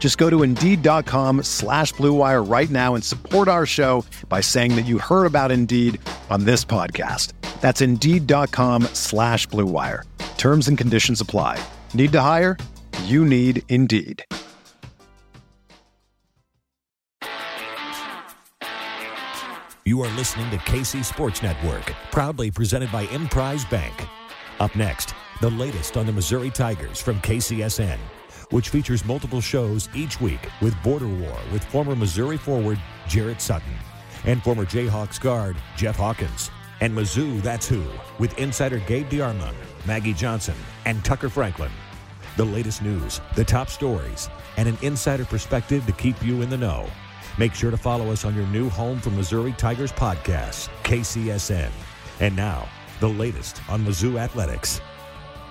Just go to Indeed.com/Blue Wire right now and support our show by saying that you heard about Indeed on this podcast. That's Indeed.com/Blue Wire. Terms and conditions apply. Need to hire? You need Indeed. You are listening to KC Sports Network, proudly presented by Enterprise Bank. Up next, the latest on the Missouri Tigers from KCSN, which features multiple shows each week with Border War with former Missouri forward Jarrett Sutton and former Jayhawks guard Jeff Hawkins, and Mizzou That's Who with insider Gabe DeArmond, Maggie Johnson, and Tucker Franklin. The latest news, the top stories, and an insider perspective to keep you in the know. Make sure to follow us on your new home for Missouri Tigers podcast, KCSN. And now, the latest on Mizzou Athletics.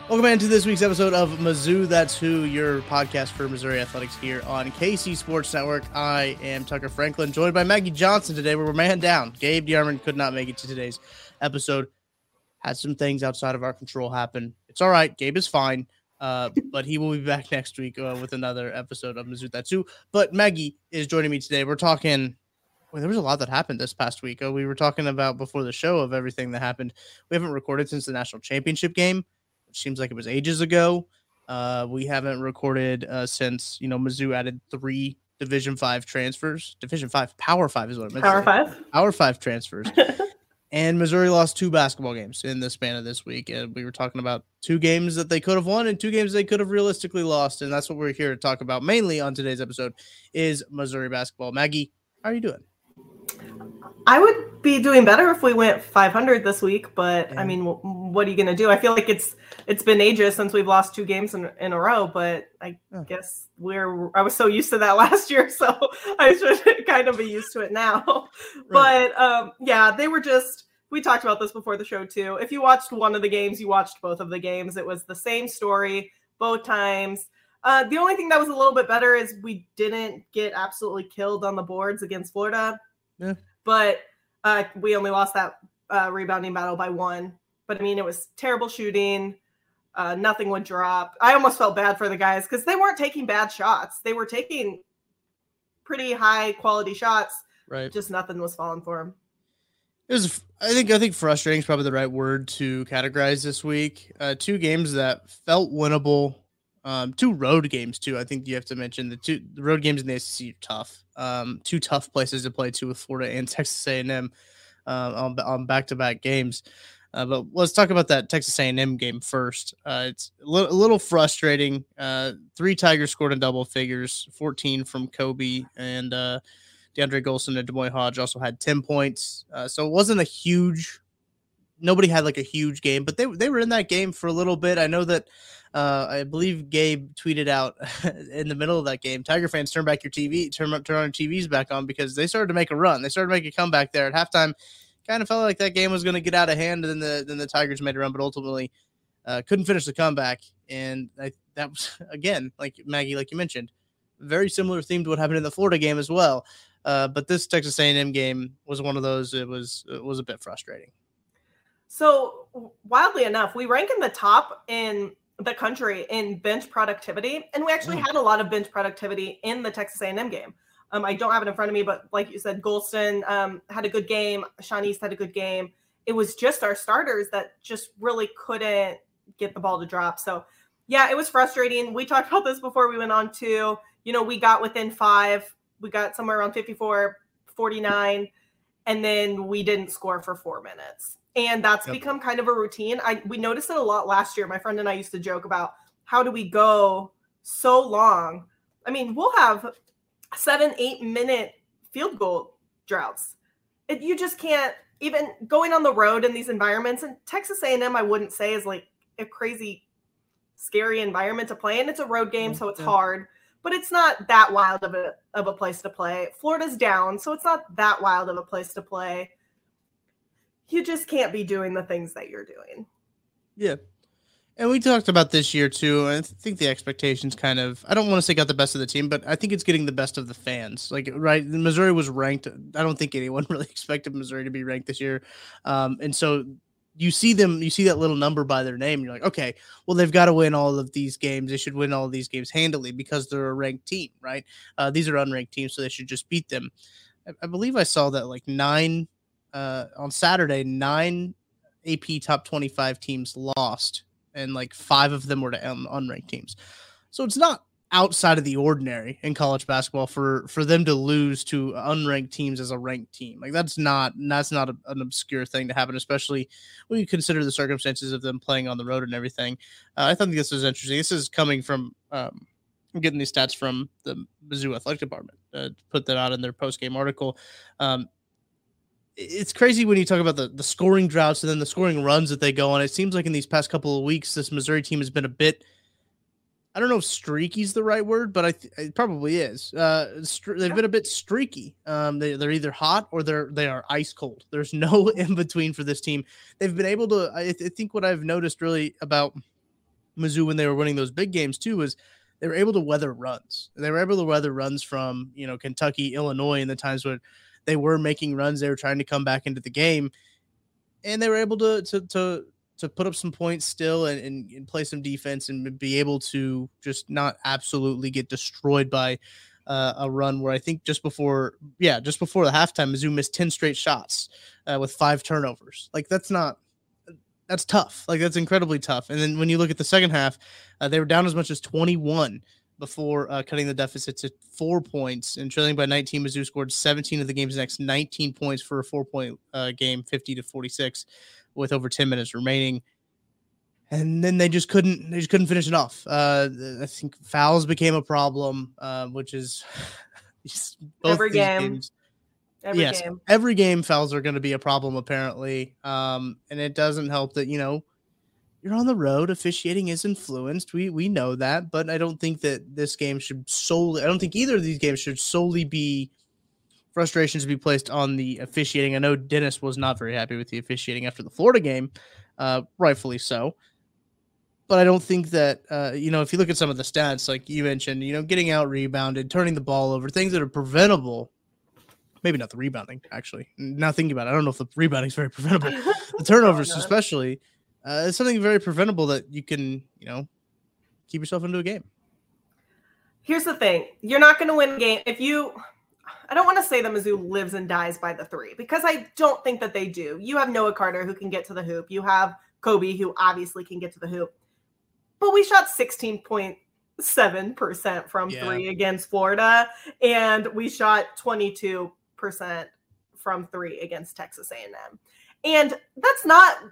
Welcome into this week's episode of Mizzou That's Who, your podcast for Missouri Athletics here on KC Sports Network. I am Tucker Franklin, joined by Maggie Johnson today. We're man down. Gabe DeArmond could not make it to today's episode. Had some things outside of our control happen. It's all right. Gabe is fine, but he will be back next week with another episode of Mizzou That's Who. But Maggie is joining me today. We're talking... Well, there was a lot that happened this past week. We were talking about before the show of everything that happened. We haven't recorded since the national championship game. Seems like it was ages ago. We haven't recorded since, you know, Mizzou added 3 Division 5 transfers. Division 5, Power 5 is what it meant. Power 5? Power 5 transfers. And Missouri lost 2 basketball games in the span of this week. And we were talking about 2 games that they could have won and 2 games they could have realistically lost. And that's what we're here to talk about mainly on today's episode is Missouri basketball. Maggie, how are you doing? I would be doing better if we went 500 this week, but yeah. I mean, what are you going to do? I feel like it's been ages since we've lost 2 games in a row, but I guess I was so used to that last year, so I should kind of be used to it now. Right. But yeah, they were just, we talked about this before the show too. If you watched one of the games, you watched both of the games. It was the same story both times. The only thing that was a little bit better is we didn't get absolutely killed on the boards against Florida. Yeah. But we only lost that rebounding battle by 1. But, I mean, it was terrible shooting. Nothing would drop. I almost felt bad for the guys because they weren't taking bad shots. They were taking pretty high-quality shots. Right. Just nothing was falling for them. It was, I think frustrating is probably the right word to categorize this week. 2 games that felt winnable. 2 road games, too. I think you have to mention the road games in the SEC are tough. 2 tough places to play to with Florida and Texas A&M on back-to-back games. But let's talk about that Texas A&M game first. It's a little frustrating. 3 Tigers scored in double figures, 14 from Kobe, and DeAndre Golson and Demoy Hodge also had 10 points. So it wasn't a huge – nobody had like a huge game, but they were in that game for a little bit. I know that – I believe Gabe tweeted out in the middle of that game, Tiger fans, turn back your TV, turn on your TVs back on, because they started to make a run. They started to make a comeback there at halftime. Kind of felt like that game was going to get out of hand, and then the Tigers made a run, but ultimately couldn't finish the comeback. And that was, again, like Maggie, like you mentioned, very similar theme to what happened in the Florida game as well. But this Texas A&M game was one of those. It was a bit frustrating. So wildly enough, we rank in the top in the country in bench productivity, and we actually had a lot of bench productivity in the Texas A&M game. I don't have it in front of me, but like you said, Golston had a good game. Sean East had a good game. It was just our starters that just really couldn't get the ball to drop. So yeah, it was frustrating. We talked about this before we went on to, you know, we got within 5, we got somewhere around 54, 49, and then we didn't score for 4 minutes. And that's become kind of a routine. We noticed it a lot last year. My friend and I used to joke about how do we go so long? I mean, we'll have 7-8 minute field goal droughts. You just can't, even going on the road in these environments. And Texas A&M, I wouldn't say is like a crazy, scary environment to play in. It's a road game, so it's hard. But it's not that wild of a place to play. Florida's down, so it's not that wild of a place to play. You just can't be doing the things that you're doing. Yeah. And we talked about this year, too. I think the expectations kind of, I don't want to say got the best of the team, but I think it's getting the best of the fans. Like, right, Missouri was ranked. I don't think anyone really expected Missouri to be ranked this year. And so you see them, you see that little number by their name. And you're like, okay, well, they've got to win all of these games. They should win all of these games handily because they're a ranked team, right? These are unranked teams, so they should just beat them. I believe I saw that like on Saturday, 9 AP top 25 teams lost. And like 5 of them were to unranked teams. So it's not outside of the ordinary in college basketball for them to lose to unranked teams as a ranked team. Like that's not an obscure thing to happen, especially when you consider the circumstances of them playing on the road and everything. I think this is interesting. This is coming from I'm getting these stats from the Mizzou Athletic Department. Put that out in their post-game article. It's crazy when you talk about the scoring droughts and then the scoring runs that they go on. It seems like in these past couple of weeks, this Missouri team has been a bit, I don't know if streaky is the right word, but it probably is. They've been a bit streaky. They're either hot or they are ice cold. There's no in between for this team. They've been able to, I think what I've noticed really about Mizzou when they were winning those big games too is they were able to weather runs. They were able to weather runs from, Kentucky, Illinois, and the times when they were making runs. They were trying to come back into the game, and they were able to put up some points still and play some defense and be able to just not absolutely get destroyed by a run where I think just before the halftime, Mizzou missed 10 straight shots with 5 turnovers. Like that's tough. Like that's incredibly tough. And then when you look at the second half, they were down as much as 21 before cutting the deficit to 4 points and trailing by 19. Mizzou scored 17 of the game's next 19 points for a 4-point game, 50-46, with over 10 minutes remaining. And then they just couldn't finish it off. I think fouls became a problem, which is both every game. Games. Every game fouls are going to be a problem apparently. And it doesn't help that, you're on the road. Officiating is influenced. We know that, but I don't think that this game should solely. I don't think either of these games should solely be frustrations to be placed on the officiating. I know Dennis was not very happy with the officiating after the Florida game, rightfully so. But I don't think that if you look at some of the stats, like you mentioned, getting out rebounded, turning the ball over, things that are preventable. Maybe not the rebounding, actually. Now thinking about it, I don't know if the rebounding is very preventable. The turnovers, especially. It's something very preventable that you can, keep yourself into a game. Here's the thing. You're not going to win a game if you – I don't want to say that Mizzou lives and dies by the three because I don't think that they do. You have Noah Carter who can get to the hoop. You have Kobe who obviously can get to the hoop. But we shot 16.7% from three against Florida, and we shot 22% from three against Texas A&M. And that's not –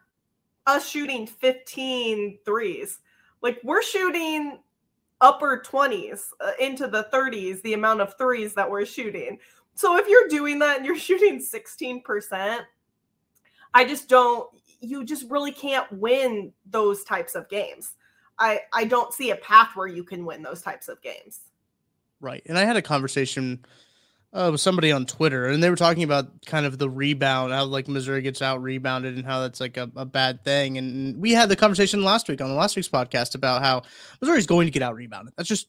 us shooting 15 threes. Like we're shooting upper 20s into the 30s, the amount of threes that we're shooting. So if you're doing that and you're shooting 16%, you just really can't win those types of games. I don't see a path where you can win those types of games. Right. And I had a conversation with somebody on Twitter, and they were talking about kind of the rebound, how like Missouri gets out rebounded and how that's like a bad thing. And we had the conversation last week on last week's podcast about how Missouri's going to get out rebounded. That's just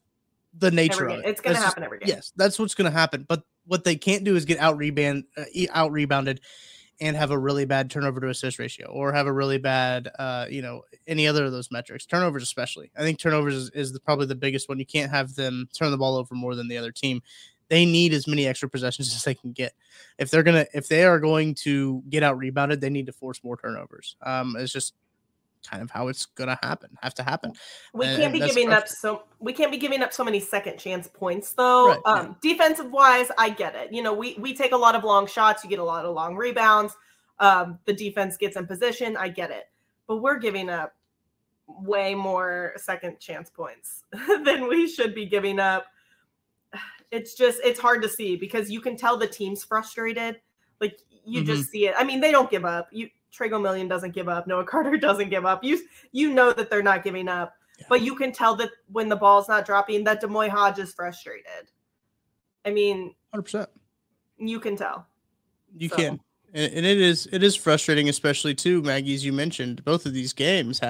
the nature of it. It's going to happen every game. Yes, that's what's going to happen. But what they can't do is get out rebounded and have a really bad turnover to assist ratio or have a really bad, any other of those metrics, turnovers, especially. I think turnovers is probably the biggest one. You can't have them turn the ball over more than the other team. They need as many extra possessions as they can get. If they are going to get out rebounded, they need to force more turnovers. It's just kind of how it's going to happen. We can't be giving up so many second chance points though. Right, Defensive wise, I get it. We take a lot of long shots. You get a lot of long rebounds. the defense gets in position. I get it. But we're giving up way more second chance points than we should be giving up. It's just, it's hard to see because you can tell the team's frustrated. Like you just see it. I mean, they don't give up. Trigo Million doesn't give up. Noah Carter doesn't give up. You know that they're not giving up, but you can tell that when the ball's not dropping, that Demoy Hodge is frustrated. I mean, 100%. You can tell. You can. And it is frustrating, especially too, Maggie, as you mentioned, both of these games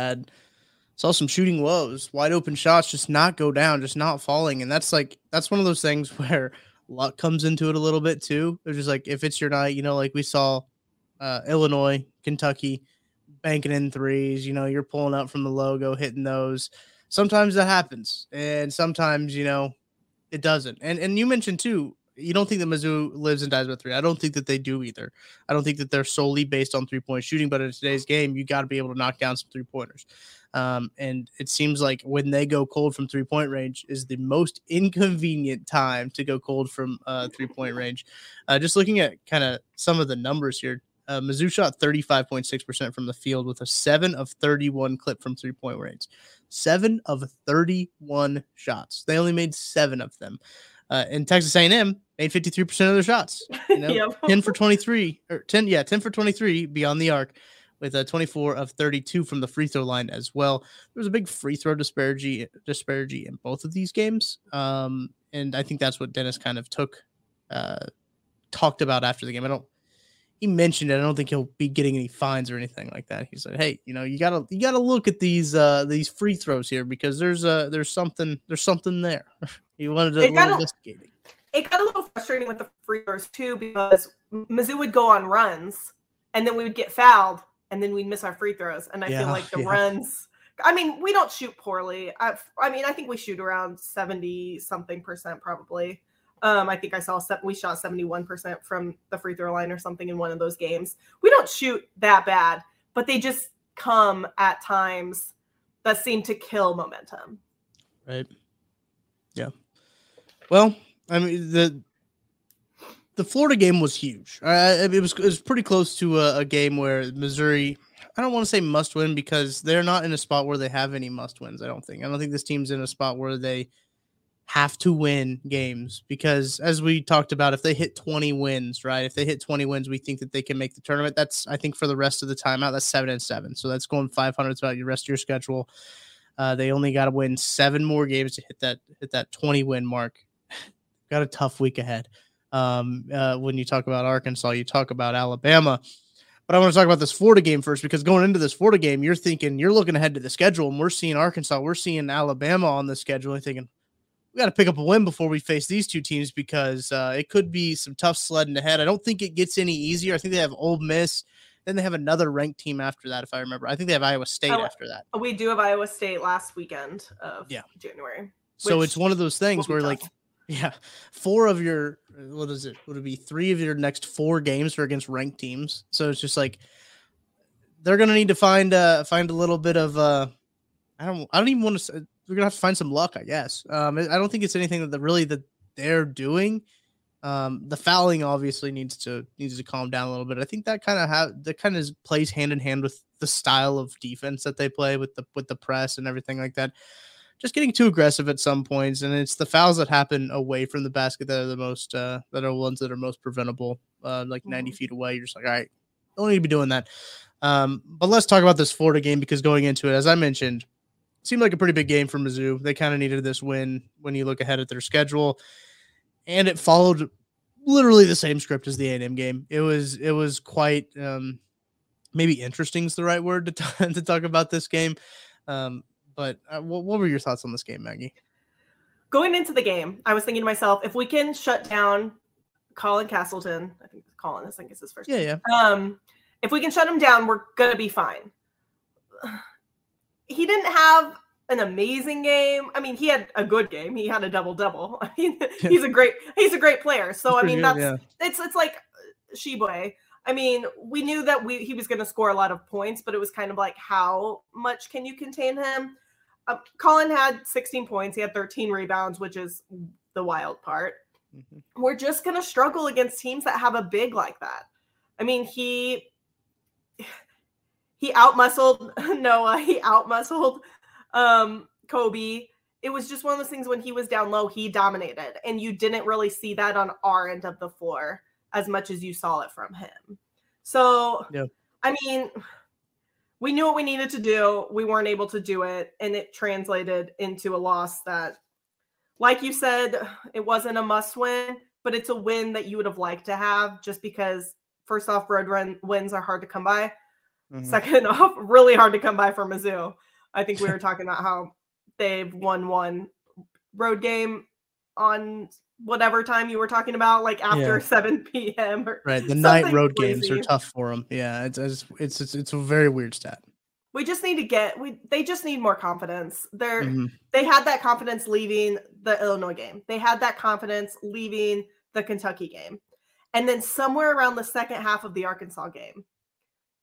saw some shooting woes, wide open shots, just not go down, just not falling. And that's one of those things where luck comes into it a little bit too. It's just like, if it's your night, you know, like we saw Illinois, Kentucky banking in threes, you know, you're pulling up from the logo, hitting those. Sometimes that happens. And sometimes, you know, it doesn't. And you mentioned too, you don't think that Mizzou lives and dies by three. I don't think that they do either. I don't think that they're solely based on three-point shooting, but in today's game, you got to be able to knock down some three-pointers. And it seems like when they go cold from three-point range is the most inconvenient time to go cold from three-point range. Just looking at kind of some of the numbers here, Mizzou shot 35.6% from the field with a 7 of 31 clip from three-point range. 7 of 31 shots. They only made 7 of them. And Texas A&M made 53% of their shots. You know, 10 for 23 beyond the arc with a 24 of 32 from the free throw line as well. There was a big free throw disparity in both of these games. And I think that's what Dennis kind of talked about after the game. He mentioned it. I don't think he'll be getting any fines or anything like that. He said, "Hey, you know, you gotta look at these free throws here because there's something there." He wanted to investigate it. It got a little frustrating with the free throws too because Mizzou would go on runs and then we would get fouled and then we'd miss our free throws. And I feel like the runs. I mean, we don't shoot poorly. I think we shoot around 70-something% probably. I think I saw we shot 71% from the free throw line or something in one of those games. We don't shoot that bad, but they just come at times that seem to kill momentum. Right. Yeah. Well, I mean, the Florida game was huge. It was pretty close to a game where Missouri, I don't want to say must win because they're not in a spot where they have any must wins. I don't think this team's in a spot where they have to win games because, as we talked about, if they hit 20 wins, right? If they hit 20 wins, we think that they can make the tournament. That's, I think, for the rest of the timeout, that's 7-7. So that's going 500 throughout your rest of your schedule. They only got to win 7 more games to hit that 20 win mark. Got a tough week ahead. When you talk about Arkansas, you talk about Alabama. But I want to talk about this Florida game first because going into this Florida game, you're looking ahead to the schedule, and we're seeing Arkansas, we're seeing Alabama on the schedule, and thinking, we got to pick up a win before we face these two teams because it could be some tough sledding ahead. I don't think it gets any easier. I think they have Ole Miss. Then they have another ranked team after that, if I remember. I think they have Iowa State after that. We do have Iowa State last weekend of January. So it's one of those things where, like, three of your next 4 games are against ranked teams. So it's just like they're going to need to find a little bit of I don't even want to say, we're going to have to find some luck, I guess. I don't think it's anything that they're doing. The fouling obviously needs to calm down a little bit. I think that kind of plays hand in hand with the style of defense that they play with the press and everything like that. Just getting too aggressive at some points, and it's the fouls that happen away from the basket that are the most that are ones that are most preventable. 90 feet away, you're just like, all right, don't need to be doing that. But let's talk about this Florida game because going into it, as I mentioned, seemed like a pretty big game for Mizzou. They kind of needed this win when you look ahead at their schedule. And it followed literally the same script as the A&M game. It was quite maybe interesting is the right word to talk about this game. But what were your thoughts on this game, Maggie? Going into the game, I was thinking to myself, if we can shut down Colin Castleton, I think it's his first name. Yeah. If we can shut him down, we're going to be fine. He didn't have an amazing game. I mean, he had a good game. He had a double-double. I mean, he's a great player. So, I mean, it's like Sheboy. I mean, we knew that he was going to score a lot of points, but it was kind of like, how much can you contain him? Colin had 16 points. He had 13 rebounds, which is the wild part. Mm-hmm. We're just going to struggle against teams that have a big like that. I mean, he he outmuscled Noah. He outmuscled Kobe. It was just one of those things when he was down low, he dominated. And you didn't really see that on our end of the floor as much as you saw it from him. So, yeah. I mean, we knew what we needed to do. We weren't able to do it. And it translated into a loss that, like you said, it wasn't a must win, but it's a win that you would have liked to have just because, first off, road run wins are hard to come by. Mm-hmm. Second off, really hard to come by for Mizzou. I think we were talking about how they've won one road game on whatever time you were talking about, like after 7 p.m. or right. The night road games are tough for them. Yeah, it's a very weird stat. We just need to get they just need more confidence. They had that confidence leaving the Illinois game. They had that confidence leaving the Kentucky game, and then somewhere around the second half of the Arkansas game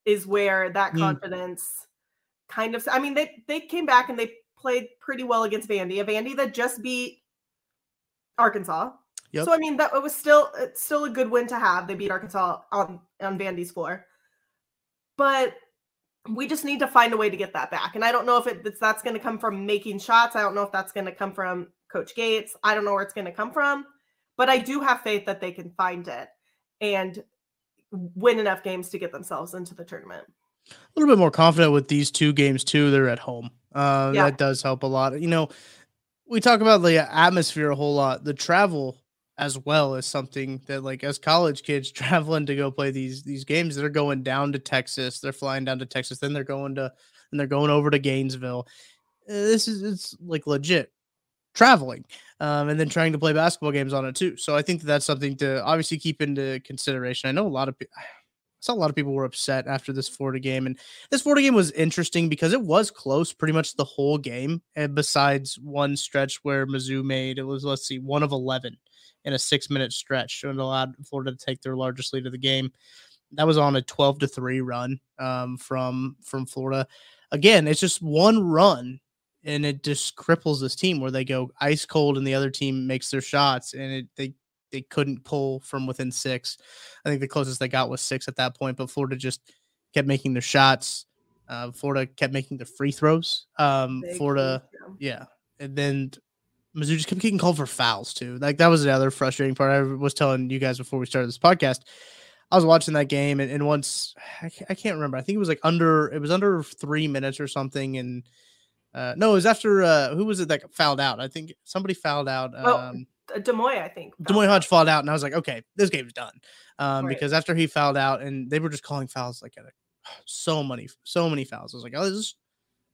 is where that confidence kind of. I mean, they came back and they played pretty well against Vandy, a Vandy that just beat Arkansas. Yep. So I mean that it's still a good win to have. They beat Arkansas on Vandy's floor, but we just need to find a way to get that back. And I don't know if that's going to come from making shots. I don't know if that's going to come from Coach Gates. I don't know where it's going to come from, but I do have faith that they can find it and win enough games to get themselves into the tournament. A little bit more confident with these two games too. They're at home. That does help a lot. You know, we talk about the atmosphere a whole lot. The travel as well is something that, like, as college kids traveling to go play these games, they're going down to Texas. They're flying down to Texas. Then they're going over to Gainesville. It's like legit traveling, and then trying to play basketball games on it too. So I think that's something to obviously keep into consideration. I know a lot of people were upset after this Florida game. And this Florida game was interesting because it was close pretty much the whole game. And besides one stretch where Mizzou made, it was, let's see, 1 of 11 in a 6-minute stretch and allowed Florida to take their largest lead of the game. That was on a 12-3 run from Florida. Again, it's just one run and it just cripples this team where they go ice cold and the other team makes their shots and they couldn't pull from within 6. I think the closest they got was 6 at that point, but Florida just kept making their shots. Florida kept making their free throws. And then Mizzou just kept getting called for fouls too. Like, that was the other frustrating part. I was telling you guys before we started this podcast, I was watching that game and once I can't remember, I think it was like under 3 minutes or something. And no, it was after, who was it that fouled out? I think somebody fouled out. Demoy, I think. Demoy Hodge fouled out, and I was like, okay, this game's done. Because after he fouled out, and they were just calling fouls, like, so many fouls. I was like, oh, let's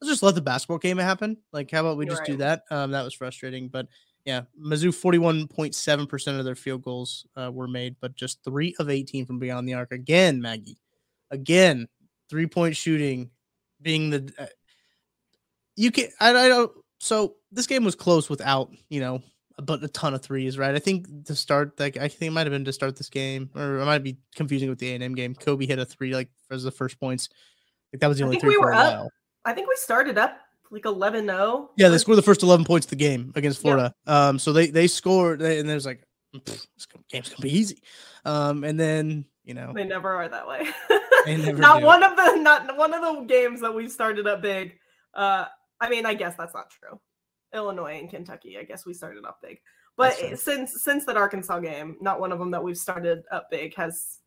just let the basketball game happen. Like, how about we just do that? That was frustrating. But, yeah, Mizzou, 41.7% of their field goals were made, but just 3 of 18 from beyond the arc. Again, Maggie, three-point shooting being the you can – I don't – so this game was close without, you know – but a ton of threes, right? I think to start, like, I think it might have been to start this game, or I might be confusing with the A&M game. Kobe hit a 3, like, as the first points. Like, that was the only 3 for a while. I think we started up like 11-0. Yeah, they scored the first 11 points of the game against Florida. Yeah. So they scored, and there's like, this game's gonna be easy. And then, you know, they never are that way. They never not one of the games that we've started up big. I mean, I guess that's not true. Illinois and Kentucky, I guess we started up big, but since that Arkansas game, not one of them that we've started up big has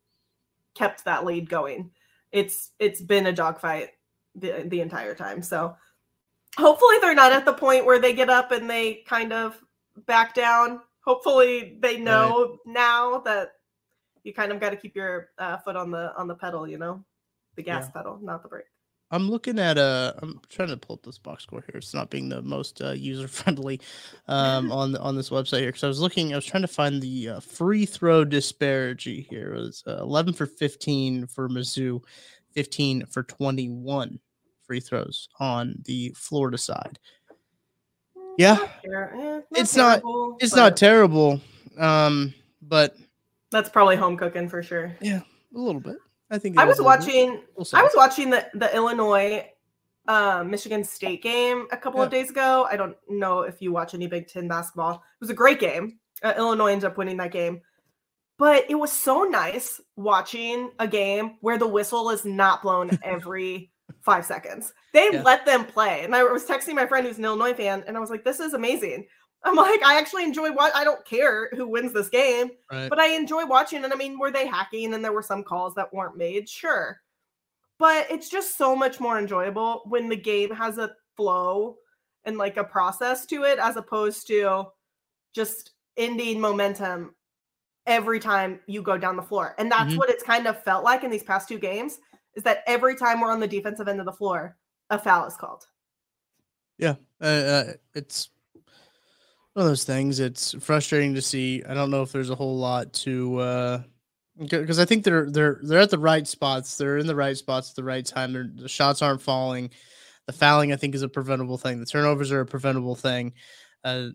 kept that lead going. It's been a dogfight the entire time. So hopefully they're not at the point where they get up and they kind of back down. Hopefully they know now that you kind of got to keep your foot on the pedal, you know, the gas pedal, not the brake. I'm looking at I'm trying to pull up this box score here. It's not being the most user friendly on this website here because I was trying to find the free throw disparity here. It was 11 for 15 for Mizzou, 15 for 21 free throws on the Florida side. Yeah, it's not terrible, but that's probably home cooking for sure. Yeah, a little bit. I was watching the Illinois Michigan State game a couple of days ago. I don't know if you watch any Big Ten basketball. It was a great game. Illinois ended up winning that game. But it was so nice watching a game where the whistle is not blown every 5 seconds. They let them play. And I was texting my friend who's an Illinois fan, and I was like, this is amazing. I'm like, I actually enjoy what I don't care who wins this game, right. But I enjoy watching. And I mean, were they hacking and there were some calls that weren't made? Sure. But it's just so much more enjoyable when the game has a flow and like a process to it, as opposed to just ending momentum every time you go down the floor. And that's what it's kind of felt like in these past two games, is that every time we're on the defensive end of the floor, a foul is called. Yeah. It's one of those things. It's frustrating to see. I don't know if there's a whole lot to, because I think they're at the right spots. They're in the right spots at the right time. The shots aren't falling. The fouling, I think, is a preventable thing. The turnovers are a preventable thing. The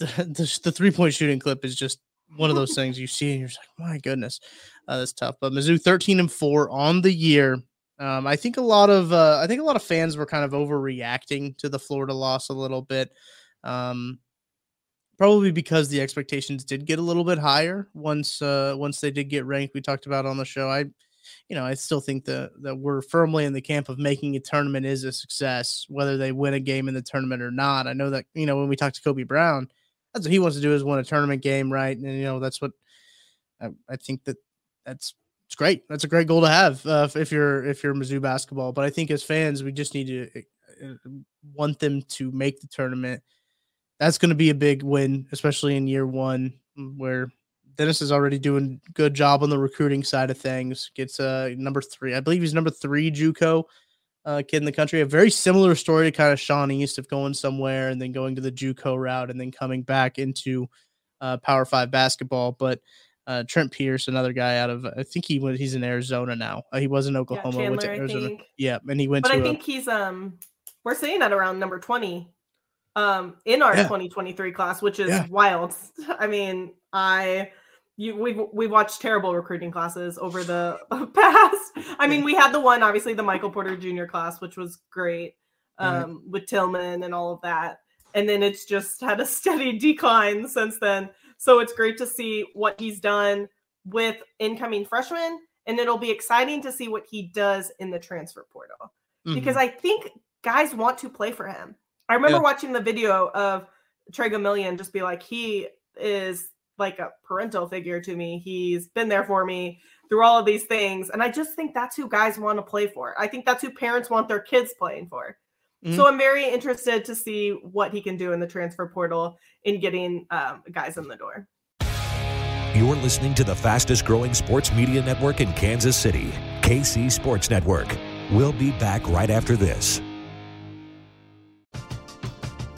3-point shooting clip is just one of those things you see and you're just like, my goodness, that's tough. But Mizzou 13-4 on the year. I think a lot of fans were kind of overreacting to the Florida loss a little bit. Probably because the expectations did get a little bit higher once they did get ranked. We talked about on the show. I still think that we're firmly in the camp of making a tournament is a success, whether they win a game in the tournament or not. I know that, you know, when we talked to Kobe Brown, that's what he wants to do, is win a tournament game, right? And, you know, that's what I think that's it's great. That's a great goal to have if you're Mizzou basketball. But I think as fans, we just need to want them to make the tournament. That's going to be a big win, especially in year one, where Dennis is already doing a good job on the recruiting side of things. Gets number 3. I believe he's number 3 JUCO kid in the country. A very similar story to kind of Sean East, of going somewhere and then going to the JUCO route and then coming back into Power 5 basketball. But Trent Pierce, another guy out of, I think he's in Arizona now. He was in Oklahoma. Yeah, Chandler, went to Arizona. I think. Yeah, and he went but to. But I think he's, we're sitting at around number 20. In our 2023 class, which is wild. I mean, we watched terrible recruiting classes over the past. I mean, we had the one, obviously the Michael Porter Jr. class, which was great, with Tillman and all of that. And then it's just had a steady decline since then. So it's great to see what he's done with incoming freshmen, and it'll be exciting to see what he does in the transfer portal, because I think guys want to play for him. I remember watching the video of Trey Gamillion just be like, he is like a parental figure to me. He's been there for me through all of these things. And I just think that's who guys want to play for. I think that's who parents want their kids playing for. Mm-hmm. So I'm very interested to see what he can do in the transfer portal in getting guys in the door. You're listening to the fastest growing sports media network in Kansas City, KC Sports Network. We'll be back right after this.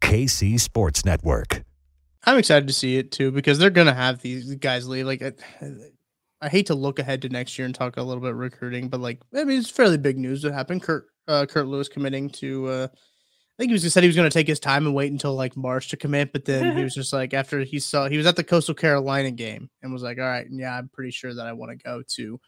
KC Sports Network. I'm excited to see it too, because they're going to have these guys leave. Like, I hate to look ahead to next year and talk a little bit recruiting, but like, I mean, it's fairly big news that happened. Kurt Lewis committing to, I think he said he was going to take his time and wait until like March to commit. But then he was just like, after he saw, he was at the Coastal Carolina game and was like, all right, yeah, I'm pretty sure that I want to go to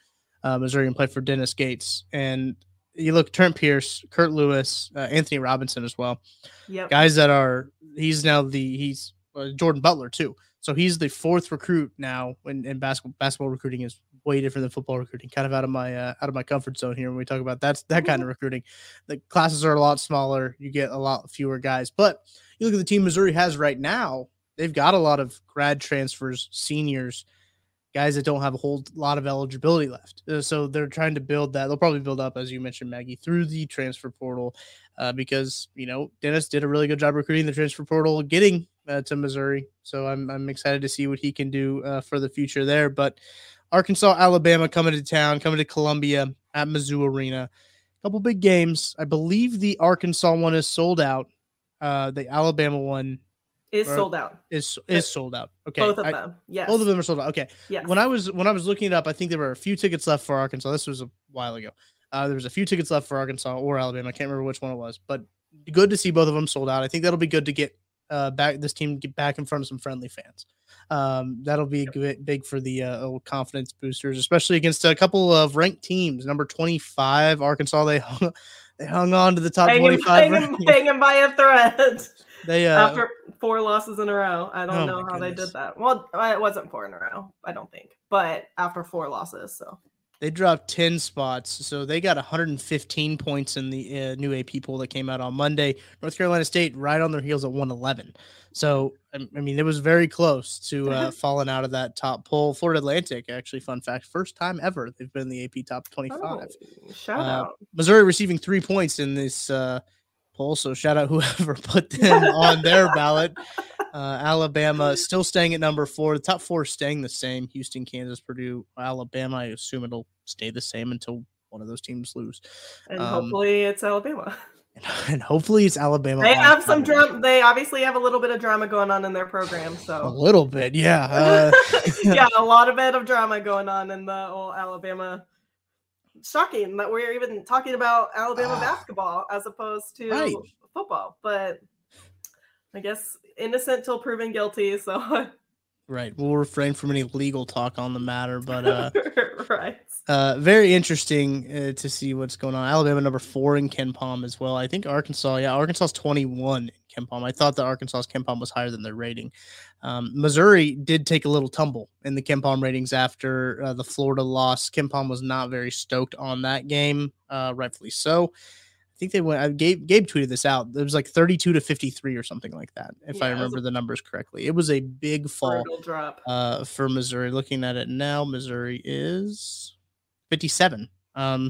Missouri and play for Dennis Gates. And you look, Trent Pierce, Kurt Lewis, Anthony Robinson as well. Yep. Guys that are, he's Jordan Butler too. So he's the fourth recruit now in basketball. Basketball recruiting is way different than football recruiting, kind of out of my comfort zone here. When we talk about that kind of recruiting, the classes are a lot smaller. You get a lot fewer guys, but you look at the team Missouri has right now, they've got a lot of grad transfers, seniors, guys that don't have a whole lot of eligibility left. So they're trying to build that. They'll probably build up, as you mentioned, Maggie, through the transfer portal, because, you know, Dennis did a really good job recruiting the transfer portal, getting to Missouri. So I'm excited to see what he can do for the future there. But Arkansas, Alabama coming to town, coming to Columbia at Mizzou Arena. A couple big games. I believe the Arkansas one is sold out. The Alabama one is sold out. Is sold out. Okay. Both of them. Yes. Both of them are sold out. Okay. Yes. When I was looking it up, I think there were a few tickets left for Arkansas. This was a while ago. There was a few tickets left for Arkansas or Alabama. I can't remember which one it was, but good to see both of them sold out. I think that'll be good to get this team get back in front of some friendly fans. That'll be big for the old confidence boosters, especially against a couple of ranked teams. Number 25, Arkansas. They hung on to the top 25. Hanging by a thread. They after 4 losses in a row. I don't know how they did that. Well, it wasn't 4 in a row, I don't think, but after 4 losses, so. They dropped 10 spots, so they got 115 points in the new AP poll that came out on Monday. North Carolina State right on their heels at 111. So, I mean, it was very close to falling out of that top poll. Florida Atlantic, actually, fun fact, first time ever they've been in the AP top 25. Oh, shout out. Missouri receiving 3 points in this poll, so shout out whoever put them on their ballot. Alabama still staying at number 4. The top 4 staying the same. Houston, Kansas, Purdue, Alabama. I assume it'll stay the same until one of those teams lose. And hopefully it's Alabama. And hopefully it's Alabama. They have some drama. They obviously have a little bit of drama going on in their program. So a little bit, yeah. Yeah, a lot of bit of drama going on in the old Alabama. Shocking that we're even talking about Alabama basketball as opposed to football, but I guess innocent till proven guilty. So, right. We'll refrain from any legal talk on the matter, but right. Very interesting to see what's going on. Alabama number 4 in KenPom as well. I think Arkansas. Yeah, Arkansas's 21 in KenPom. I thought that Arkansas's KenPom was higher than their rating. Missouri did take a little tumble in the KenPom ratings after the Florida loss. KenPom was not very stoked on that game, rightfully so. I think they went. Gabe tweeted this out. It was like 32-53 or something like that, if I remember the numbers correctly. It was a big fall drop for Missouri. Looking at it now, Missouri is 57.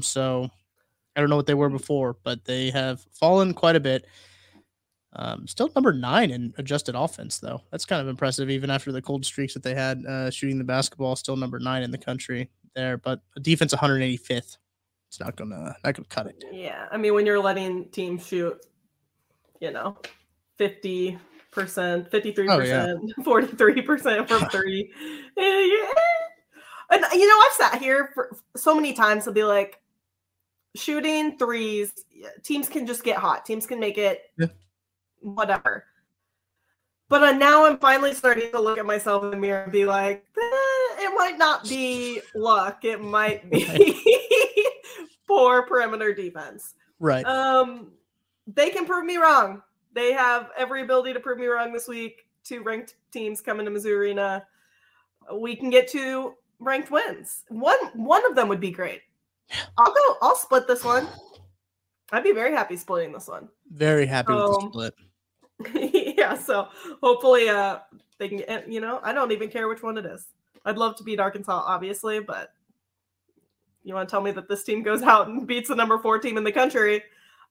So I don't know what they were before, but they have fallen quite a bit. Still number 9 in adjusted offense, though. That's kind of impressive, even after the cold streaks that they had shooting the basketball. Still number 9 in the country there, but defense 185th. It's not gonna cut it. Yeah, I mean, when you're letting teams shoot, 50%, 53%, 43% from 3. And I've sat here for so many times to be like, shooting threes, teams can just get hot. Teams can make it. Yeah. Whatever. But now I'm finally starting to look at myself in the mirror and be like, it might not be luck. It might be poor perimeter defense. Right. They can prove me wrong. They have every ability to prove me wrong this week. 2 ranked teams coming to Mizzou Arena. We can get 2 ranked wins. One of them would be great. I'll split this one. I'd be very happy splitting this one. Very happy with the split. Yeah, so hopefully they can, you know, I don't even care which one it is. I'd love to beat Arkansas, obviously, but you want to tell me that this team goes out and beats the number 4 team in the country,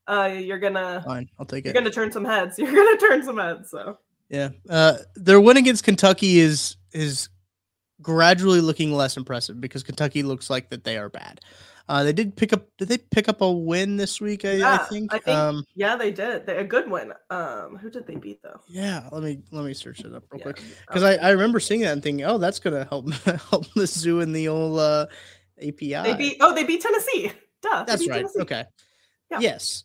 you're going to – Fine, I'll take it. You're going to turn some heads. You're going to turn some heads, so. Yeah. Their win against Kentucky is gradually looking less impressive because Kentucky looks like that they are bad. They did pick up – did they pick up a win this week, I think? Yeah, they did. A good win. Who did they beat, though? Yeah, let me search it up real quick. Because I remember seeing that and thinking, oh, that's going to help Mizzou in the old API. They beat Tennessee. Duh. That's right. Tennessee. Okay. Yeah. Yes.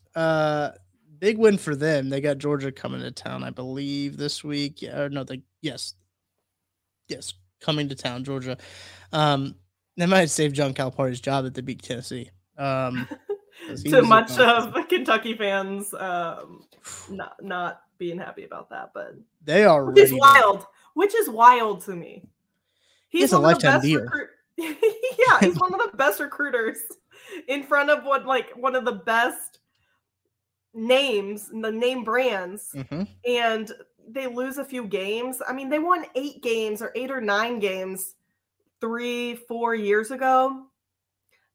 Big win for them. They got Georgia coming to town, I believe, this week. Yes, coming to town, Georgia. They might have saved John Calipari's job at the beat Tennessee. To much of Kentucky fans not being happy about that, but they are. Which is wild to me. He's a lifetime deal. Yeah, he's one of the best recruiters in front of one of the best names, the name brands, and they lose a few games. I mean, they won 8 or 9 games. 3-4 years ago,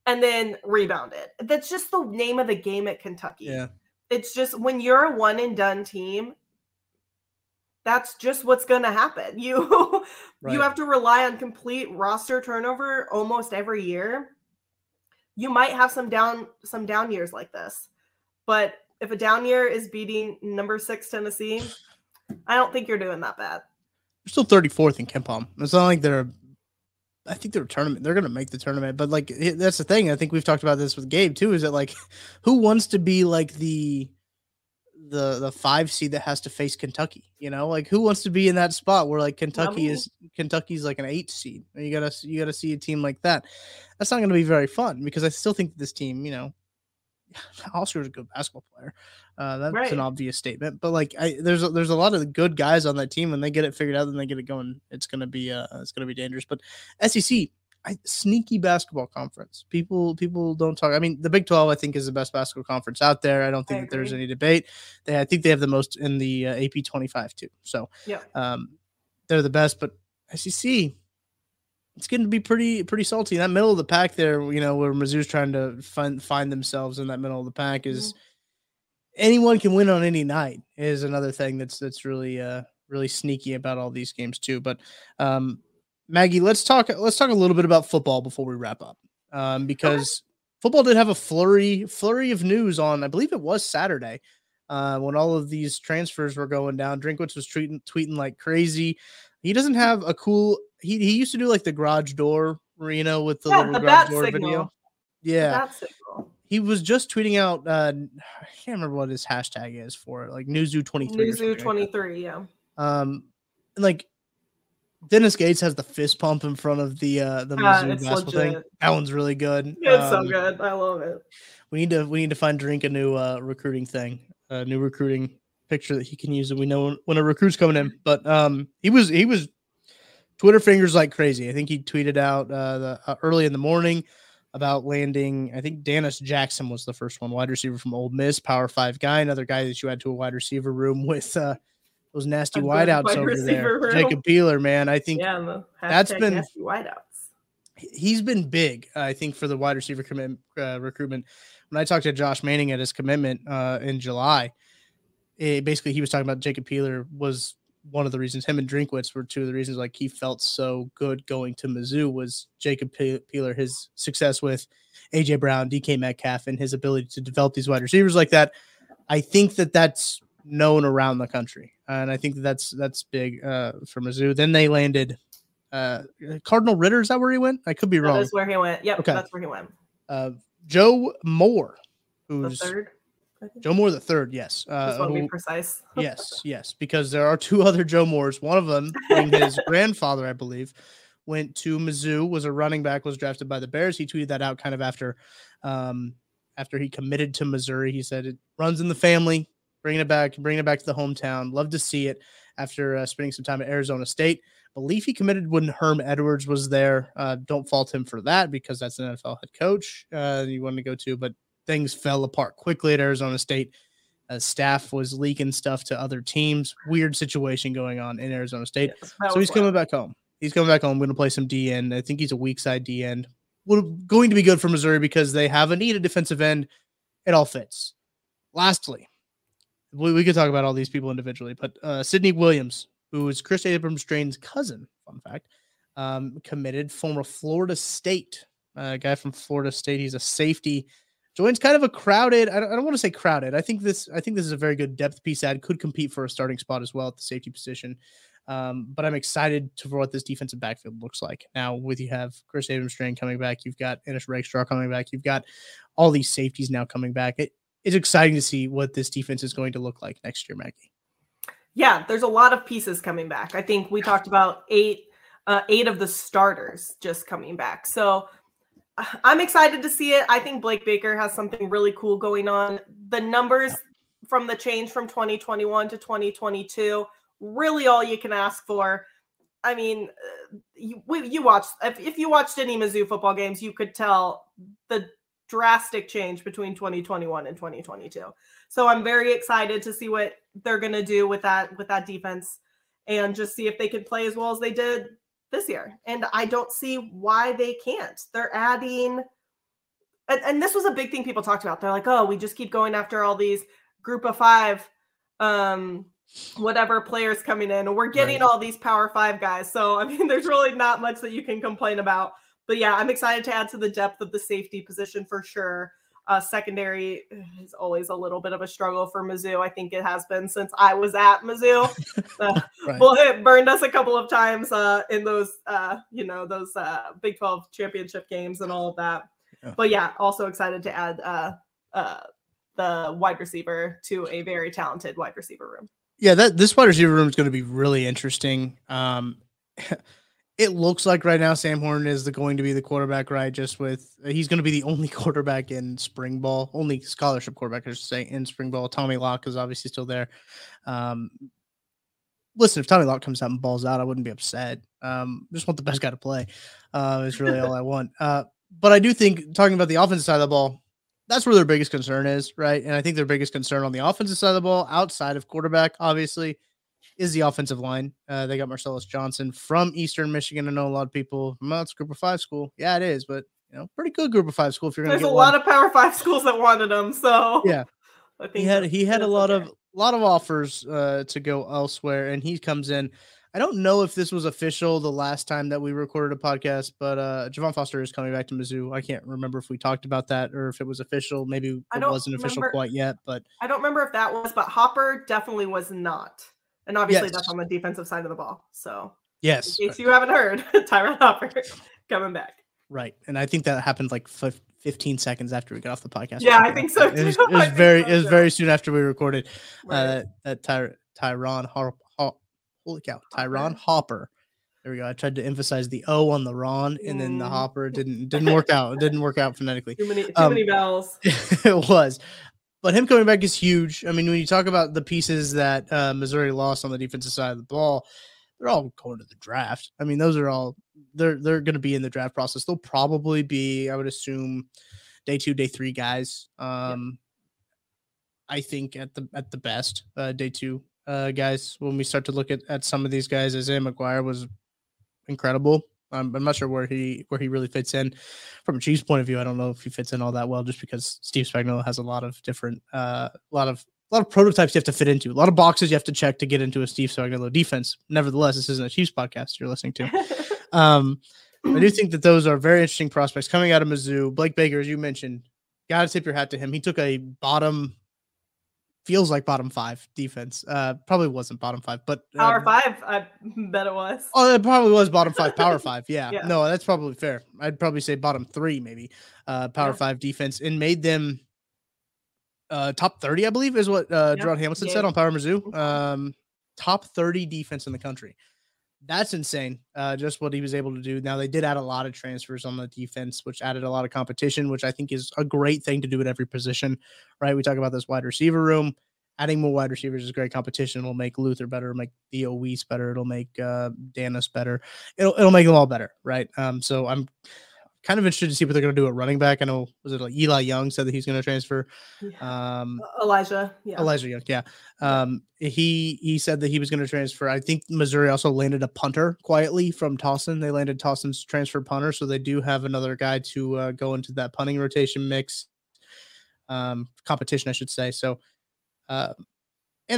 and then rebounded. That's just the name of the game at Kentucky. Yeah. It's just when you're a one and done team, that's just what's going to happen. You have to rely on complete roster turnover almost every year. You might have some down years like this, but if a down year is beating number 6 Tennessee, I don't think you're doing that bad. You're still 34th in KenPom. It's not like I think they're tournament. They're going to make the tournament, but that's the thing. I think we've talked about this with Gabe too. Is that who wants to be the 5 seed that has to face Kentucky? You know, who wants to be in that spot where Kentucky's an 8 seed? And you gotta see a team like that. That's not going to be very fun because I still think this team, you know, Oscar's a good basketball player. That's an obvious statement, but there's a lot of good guys on that team, and they get it figured out, and they get it going. It's gonna be dangerous. But SEC, sneaky basketball conference. People don't talk. I mean, the Big 12 I think is the best basketball conference out there. I don't think that there's any debate. I think they have the most in the AP 25 too. So yeah, they're the best. But SEC, it's going to be pretty salty. That middle of the pack there, you know, where Mizzou's trying to find themselves in that middle of the pack is anyone can win on any night is another thing that's really really sneaky about all these games too. But Maggie, let's talk a little bit about football before we wrap up because football did have a flurry of news on, I believe it was Saturday when all of these transfers were going down. Drinkwitz was tweeting like crazy. He doesn't have a cool. He used to do the garage door, with the little garage door signal. Video. Yeah, he was just tweeting out. I can't remember what his hashtag is for it, Newzoo23. Newzoo23, yeah. Dennis Gates has the fist pump in front of the Mizzou basketball thing. That one's really good. It's so good. I love it. We need to find Drink a new recruiting thing. A new recruiting picture that he can use, and we know when a recruit's coming in. But he was Twitter fingers like crazy. I think he tweeted out early in the morning about landing. I think Dennis Jackson was the first one, wide receiver from Ole Miss, Power 5 guy, another guy that you had to a wide receiver room with those nasty wideouts over there. Room. Jacob Peeler, man, I think that's been nasty wideouts. He's been big, I think, for the wide receiver recruitment. When I talked to Josh Manning at his commitment in July, basically he was talking about Jacob Peeler was one of the reasons him and Drinkwitz were two of the reasons he felt so good going to Mizzou was Jacob Peeler, his success with AJ Brown, DK Metcalf, and his ability to develop these wide receivers like that. I think that's known around the country. And I think that's big for Mizzou. Then they landed Cardinal Ritter. Is that where he went? I could be wrong. That's where he went. Yep. Okay. That's where he went. Joe Moore, who's the third. Joe Moore the third, yes. Just want to be precise. yes, because there are two other Joe Moores. One of them, being his grandfather, I believe, went to Mizzou, was a running back, was drafted by the Bears. He tweeted that out kind of after he committed to Missouri. He said, it runs in the family, bringing it back to the hometown. Love to see it after spending some time at Arizona State. Believe he committed when Herm Edwards was there. Don't fault him for that because that's an NFL head coach you wanted to go to, but things fell apart quickly at Arizona State. Staff was leaking stuff to other teams. Weird situation going on in Arizona State. Yes, so he's coming back home. He's coming back home. Going to play some D end. I think he's a weak side D end. Going to be good for Missouri because they have a need of defensive end. It all fits. Lastly, we could talk about all these people individually, but Sidney Williams, who is Chris Abrams Drain's cousin, fun fact, committed, former Florida State, a guy from Florida State. He's a safety. Joins kind of a crowded, I don't want to say crowded. I think this is a very good depth piece ad. Could compete for a starting spot as well at the safety position. But I'm excited for what this defensive backfield looks like. Now, with you have Chris Abrams-Strain coming back, you've got Ennis Rakestraw coming back, you've got all these safeties now coming back. It's exciting to see what this defense is going to look like next year, Maggie. Yeah, there's a lot of pieces coming back. I think we talked about eight of the starters just coming back. So I'm excited to see it. I think Blake Baker has something really cool going on. The numbers from the change from 2021 to 2022, really all you can ask for. I mean, you watched, if you watched any Mizzou football games, you could tell the drastic change between 2021 and 2022. So I'm very excited to see what they're going to do with that defense and just see if they can play as well as they did this year. And I don't see why they can't. They're adding, and this was a big thing people talked about. They're like, oh, we just keep going after all these group of five, whatever players coming in, and we're getting all these power five guys. So, I mean, there's really not much that you can complain about, but yeah, I'm excited to add to the depth of the safety position for sure. Secondary is always a little bit of a struggle for Mizzou. I think it has been since I was at Mizzou. Well, it burned us a couple of times in those Big 12 championship games and all of that. Yeah. But yeah, also excited to add the wide receiver to a very talented wide receiver room. Yeah, this wide receiver room is going to be really interesting. It looks like right now Sam Horn is going to be the quarterback, right? He's going to be the only quarterback in spring ball, only scholarship quarterback, I should say, in spring ball. Tommy Locke is obviously still there. Listen, if Tommy Locke comes out and balls out, I wouldn't be upset. Just want the best guy to play. Is really all I want. But I do think, talking about the offensive side of the ball, that's where their biggest concern is, right? And I think their biggest concern on the offensive side of the ball, outside of quarterback, obviously, is the offensive line. They got Marcellus Johnson from Eastern Michigan. I know a lot of people, well, it's a group of five school. Yeah, it is, but pretty good group of five school. If you're going to get lot of power five schools that wanted him. So yeah, I think he had a lot of offers to go elsewhere, and he comes in. I don't know if this was official the last time that we recorded a podcast, but Javon Foster is coming back to Mizzou. I can't remember if we talked about that or if it was official. Maybe it wasn't official quite yet, but I don't remember if that was, but Hopper definitely was not. And obviously that's on the defensive side of the ball. So yes, in case you haven't heard, Tyrone Hopper coming back. Right. And I think that happened like 15 seconds after we got off the podcast. Yeah, I think so too. It was very soon after we recorded that Tyrone Hopper. Holy cow. Tyrone Hopper. There we go. I tried to emphasize the O on the Ron, and then the Hopper didn't work out. It didn't work out phonetically. Too many vowels. It was. But him coming back is huge. I mean, when you talk about the pieces that Missouri lost on the defensive side of the ball, they're all going to the draft. I mean, those are all they're going to be in the draft process. They'll probably be, I would assume, day two, day three guys. I think at the best, day two guys. When we start to look at some of these guys, Isaiah McGuire was incredible. I'm not sure where he really fits in from a Chiefs point of view. I don't know if he fits in all that well, just because Steve Spagnuolo has a lot of different, a lot of prototypes you have to fit into, a lot of boxes you have to check to get into a Steve Spagnuolo defense. Nevertheless, this isn't a Chiefs podcast you're listening to. I do think that those are very interesting prospects coming out of Mizzou. Blake Baker, as you mentioned, got to tip your hat to him. He took a bottom five defense. Probably wasn't bottom five, but power five. I bet it was. Oh, it probably was bottom five, power five. Yeah. No, that's probably fair. I'd probably say bottom three, maybe power five defense, and made them top 30, I believe is what Gerard Hamilton said on Power Mizzou. Top 30 defense in the country. That's insane. Just what he was able to do. Now, they did add a lot of transfers on the defense, which added a lot of competition, which I think is a great thing to do at every position, right? We talk about this wide receiver room. Adding more wide receivers is great competition. It'll make Luther better. It'll make Theo Weiss better. It'll make Danis better. It'll make them all better, right? So I'm Kind of interested to see what they're going to do at running back. I know, was it like Eli Young said that he's going to transfer? Yeah. Elijah Young, yeah. He said that he was going to transfer. I think Missouri also landed a punter quietly from Towson. They landed Towson's transfer punter, so they do have another guy to go into that punting rotation mix, competition, I should say. So, and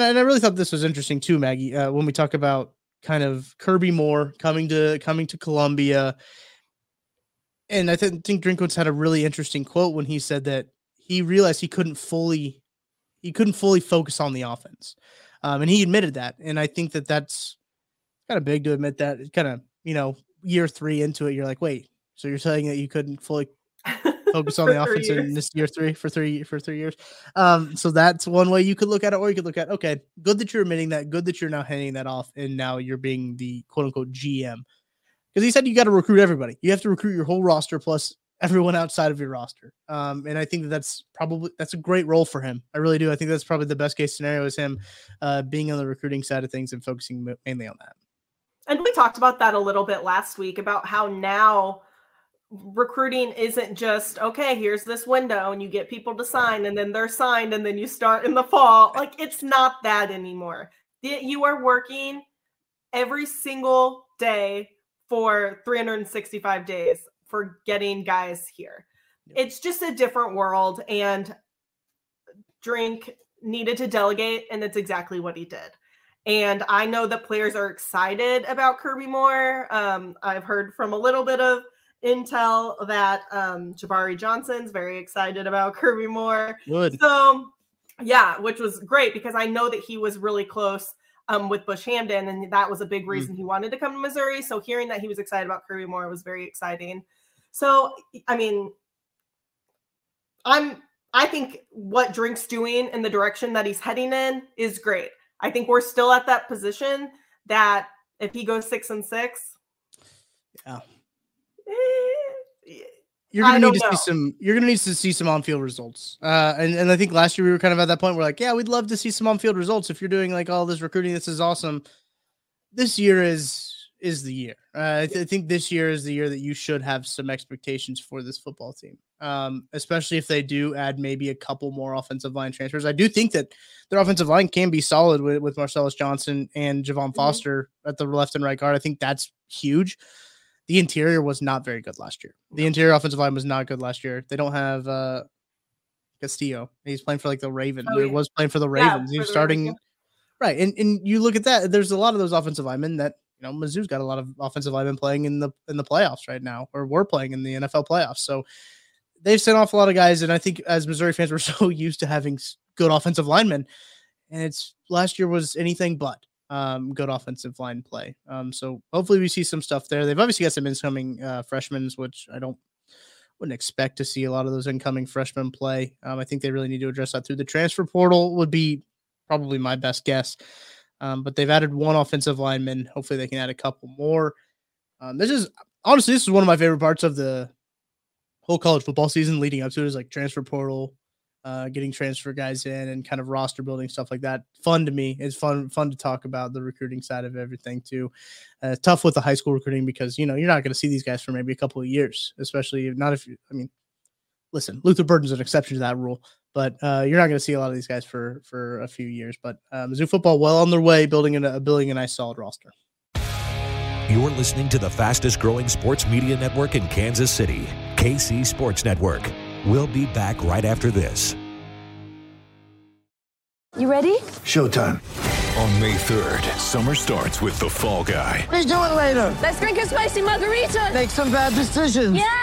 I really thought this was interesting too, Maggie, when we talk about kind of Kirby Moore coming to Columbia. And I think Drinkwitz had a really interesting quote when he said that he realized he couldn't fully focus on the offense. And he admitted that. And I think that's kind of big to admit that. It's kind of, year three into it, you're like, wait, so you're saying that you couldn't fully focus on the offense in this year three for 3 years. So that's one way you could look at it, or you could look at, okay, good that you're admitting that, good that you're now handing that off. And now you're being the quote unquote GM. Because he said you got to recruit everybody. You have to recruit your whole roster plus everyone outside of your roster. And I think that's a great role for him. I really do. I think that's probably the best case scenario is him being on the recruiting side of things and focusing mainly on that. And we talked about that a little bit last week about how now recruiting isn't just, okay, here's this window and you get people to sign and then they're signed and then you start in the fall. Like, it's not that anymore. You are working every single day for 365 days for getting guys here. Yep. It's just a different world, and Drink needed to delegate, and that's exactly what he did. And I know that players are excited about Kirby Moore. I've heard from a little bit of intel that Jabari Johnson's very excited about Kirby Moore. Good. So, yeah, which was great because I know that he was really close with Bush Hamden, and that was a big reason he wanted to come to Missouri. So hearing that he was excited about Kirby Moore was very exciting. So, I mean, I think what Drink's doing and the direction that he's heading in is great. I think we're still at that position that if he goes 6-6, yeah, you're going to need to see some on-field results. And I think last year we were kind of at that point where like, yeah, we'd love to see some on-field results. If you're doing like all this recruiting, this is awesome. This year is the year. I think this year is the year that you should have some expectations for this football team, especially if they do add maybe a couple more offensive line transfers. I do think that their offensive line can be solid with Marcellus Johnson and Javon Foster at the left and right guard. I think that's huge. The interior was not very good last year. The interior offensive line was not good last year. They don't have Castillo. He's playing for like the Ravens. Oh, yeah. He was playing for the Ravens. Yeah, he was starting right. And you look at that. There's a lot of those offensive linemen that Mizzou's got a lot of offensive linemen playing in the playoffs right now, or were playing in the NFL playoffs. So they've sent off a lot of guys. And I think as Missouri fans, we're so used to having good offensive linemen, and last year was anything but good offensive line play. So hopefully we see some stuff there. They've obviously got some incoming freshmen, which I wouldn't expect to see a lot of those incoming freshmen play. I think they really need to address that through the transfer portal would be probably my best guess. But they've added one offensive lineman. Hopefully they can add a couple more. This is one of my favorite parts of the whole college football season leading up to it, is like transfer portal, getting transfer guys in and kind of roster building, stuff like that. Fun to me. It's fun to talk about the recruiting side of everything too. Tough with the high school recruiting because, you're not going to see these guys for maybe a couple of years, especially listen, Luther Burden's an exception to that rule, but you're not going to see a lot of these guys for a few years, but Mizzou football well on their way, building a nice solid roster. You're listening to the fastest growing sports media network in Kansas City, KC Sports Network. We'll be back right after this. You ready? Showtime. On May 3rd, summer starts with The Fall Guy. Let's do it later. Let's drink a spicy margarita. Make some bad decisions. Yes.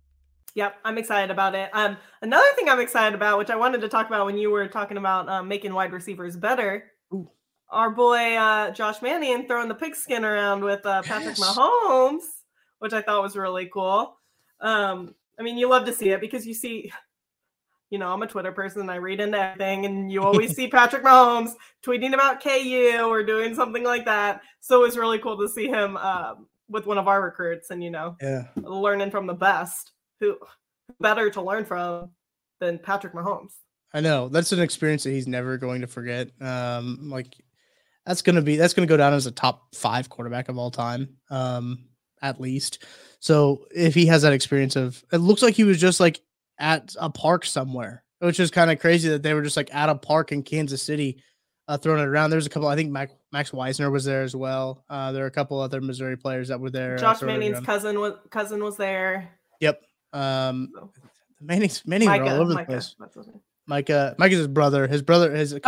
Yep, I'm excited about it. Another thing I'm excited about, which I wanted to talk about when you were talking about making wide receivers better, our boy Josh Manning throwing the pigskin around with Patrick Mahomes, which I thought was really cool. I mean, you love to see it because you see, you know, I'm a Twitter person. I read into everything, and you always see Patrick Mahomes tweeting about KU or doing something like that. So it was really cool to see him with one of our recruits and, you know, learning from the best. Who better to learn from than Patrick Mahomes? I know that's an experience that he's never going to forget. Like that's going to go down as a top five quarterback of all time, at least. So if he has that experience of, it looks like he was just like at a park somewhere, which is kind of crazy that they were just like at a park in Kansas City, throwing it around. There's a couple, I think Max Weisner was there as well. There are a couple other Missouri players that were there. Josh Manning's cousin was there. Yep. Manning all over the place. Micah's his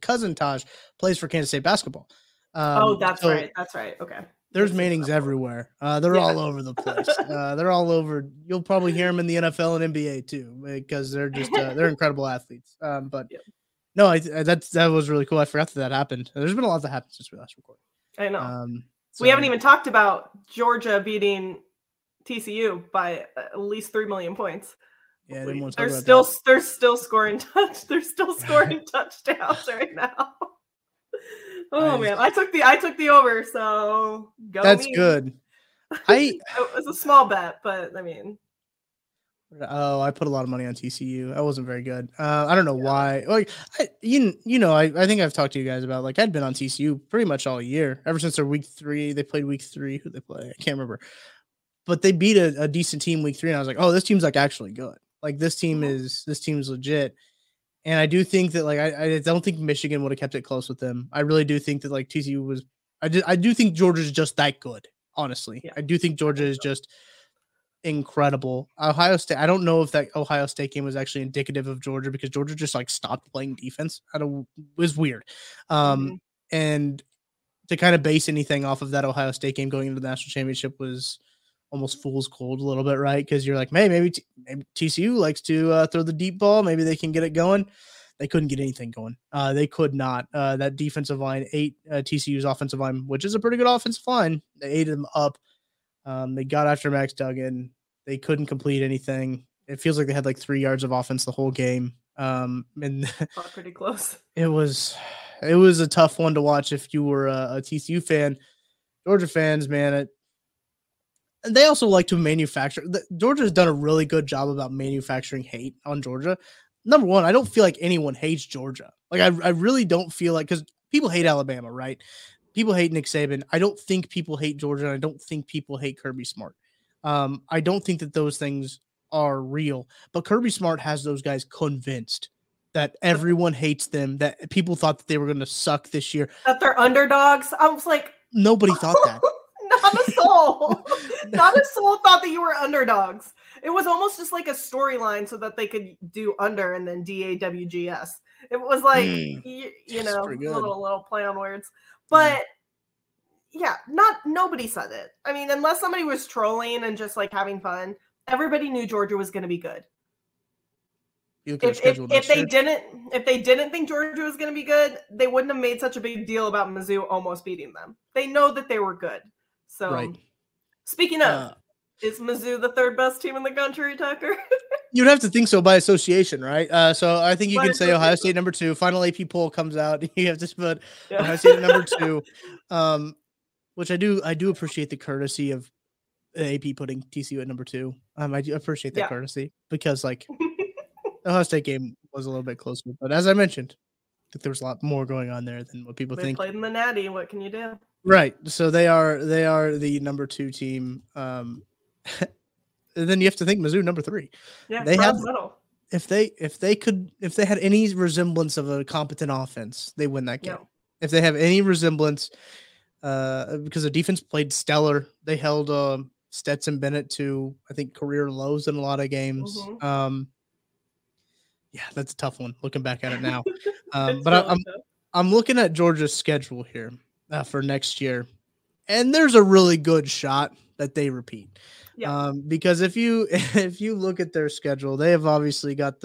cousin Taj plays for Kansas State basketball. That's right. Okay. There's Mannings everywhere. They're all over the place. They're all over. You'll probably hear them in the NFL and NBA too, because they're just they're incredible athletes. That was really cool. I forgot that happened. There's been a lot that happened since we last recorded. I know. So we haven't even talked about Georgia beating TCU by at least 3 million points. Yeah, they're still scoring touchdowns right now. Oh man, I took the over, so go. That's me. Good. It was a small bet, but I mean. Oh, I put a lot of money on TCU. I wasn't very good. I don't know why. Like, I think I've talked to you guys about, like, I'd been on TCU pretty much all year, ever since their week three. They played week three. Who they play? I can't remember. But they beat a decent team week three, and I was like, oh, this team's, like, actually good. Like, this team's legit. And I do think that, like, I don't think Michigan would have kept it close with them. I really do think that, like, TCU was – I do think Georgia's just that good, honestly. Yeah. I do think Georgia is just – incredible. Ohio State, I don't know if that Ohio State game was actually indicative of Georgia, because Georgia just like stopped playing defense. It was weird. And to kind of base anything off of that Ohio State game going into the national championship was almost fool's gold a little bit, right? Because you're like, man, maybe TCU likes to throw the deep ball. Maybe they can get it going. They couldn't get anything going. They could not. That defensive line ate TCU's offensive line, which is a pretty good offensive line. They ate them up. They got after Max Duggan. They couldn't complete anything. It feels like they had like 3 yards of offense the whole game. And pretty close. It was a tough one to watch if you were a TCU fan. Georgia fans, man, and they also like to manufacture. Georgia's done a really good job about manufacturing hate on Georgia. Number one, I don't feel like anyone hates Georgia. Like I really don't feel like, because people hate Alabama, right? People hate Nick Saban. I don't think people hate Georgia, and I don't think people hate Kirby Smart. I don't think that those things are real. But Kirby Smart has those guys convinced that everyone hates them, that people thought that they were going to suck this year. That they're underdogs. I was like... Nobody thought that. Not a soul. Not a soul thought that you were underdogs. It was almost just like a storyline so that they could do under and then D-A-W-G-S. It was like, little play on words. But yeah, nobody said it. I mean, unless somebody was trolling and just like having fun, everybody knew Georgia was going to be good. If they didn't think Georgia was going to be good, they wouldn't have made such a big deal about Mizzou almost beating them. They know that they were good. So Speaking of, is Mizzou the third best team in the country, Tucker? You'd have to think so by association, right? So I think you can say Ohio State number two. Final AP poll comes out. You have to put Ohio State number two, which I do appreciate the courtesy of AP putting TCU at number two. I do appreciate that courtesy, because like the Ohio State game was a little bit closer. But as I mentioned, I think there was a lot more going on there than what people think. They played in the Natty. What can you do? Right. So they are the number two team. And then you have to think Mizzou number three. Yeah, they have medal. If they had any resemblance of a competent offense, they win that game. Yeah. If they have any resemblance, because the defense played stellar, they held Stetson Bennett to, I think, career lows in a lot of games. Mm-hmm. Yeah, that's a tough one looking back at it now. But I'm looking at Georgia's schedule here for next year, and there's a really good shot that they repeat. Yeah. Because if you look at their schedule, they have obviously got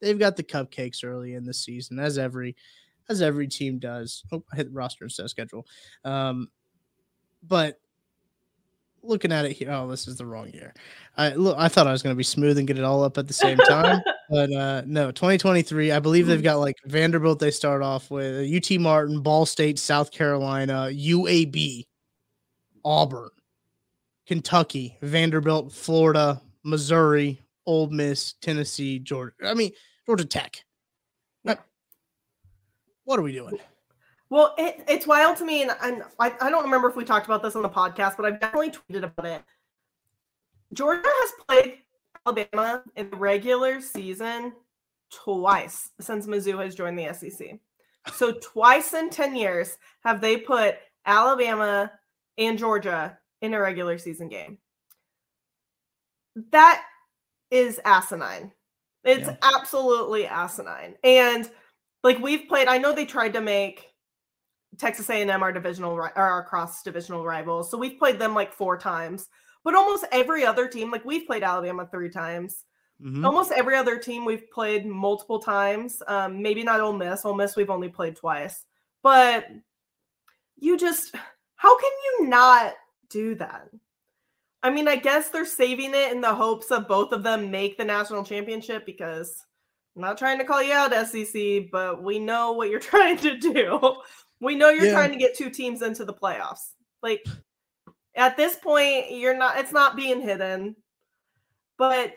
they've got the cupcakes early in the season, as every team does. Oh, I hit the roster instead of schedule. But looking at it here, oh, this is the wrong year. I thought I was going to be smooth and get it all up at the same time, but no. 2023, I believe they've got like Vanderbilt. They start off with UT Martin, Ball State, South Carolina, UAB, Auburn, Kentucky, Vanderbilt, Florida, Missouri, Ole Miss, Tennessee, Georgia. I mean, Georgia Tech. Yeah. What are we doing? Well, it's wild to me, and I don't remember if we talked about this on the podcast, but I've definitely tweeted about it. Georgia has played Alabama in the regular season twice since Mizzou has joined the SEC. So twice in 10 years have they put Alabama and Georgia in a regular season game. That is asinine. It's absolutely asinine. And, like, we've played – I know they tried to make – Texas A&M are divisional or our cross-divisional rivals. So we've played them like 4 times, but almost every other team, like we've played Alabama 3 times, mm-hmm. almost every other team we've played multiple times. Maybe not Ole Miss. Ole Miss we've only played twice, but you just, how can you not do that? I mean, I guess they're saving it in the hopes of both of them make the national championship, because I'm not trying to call you out, SEC, but we know what you're trying to do. We know you're trying to get 2 teams into the playoffs. Like, at this point, you're not, it's not being hidden. But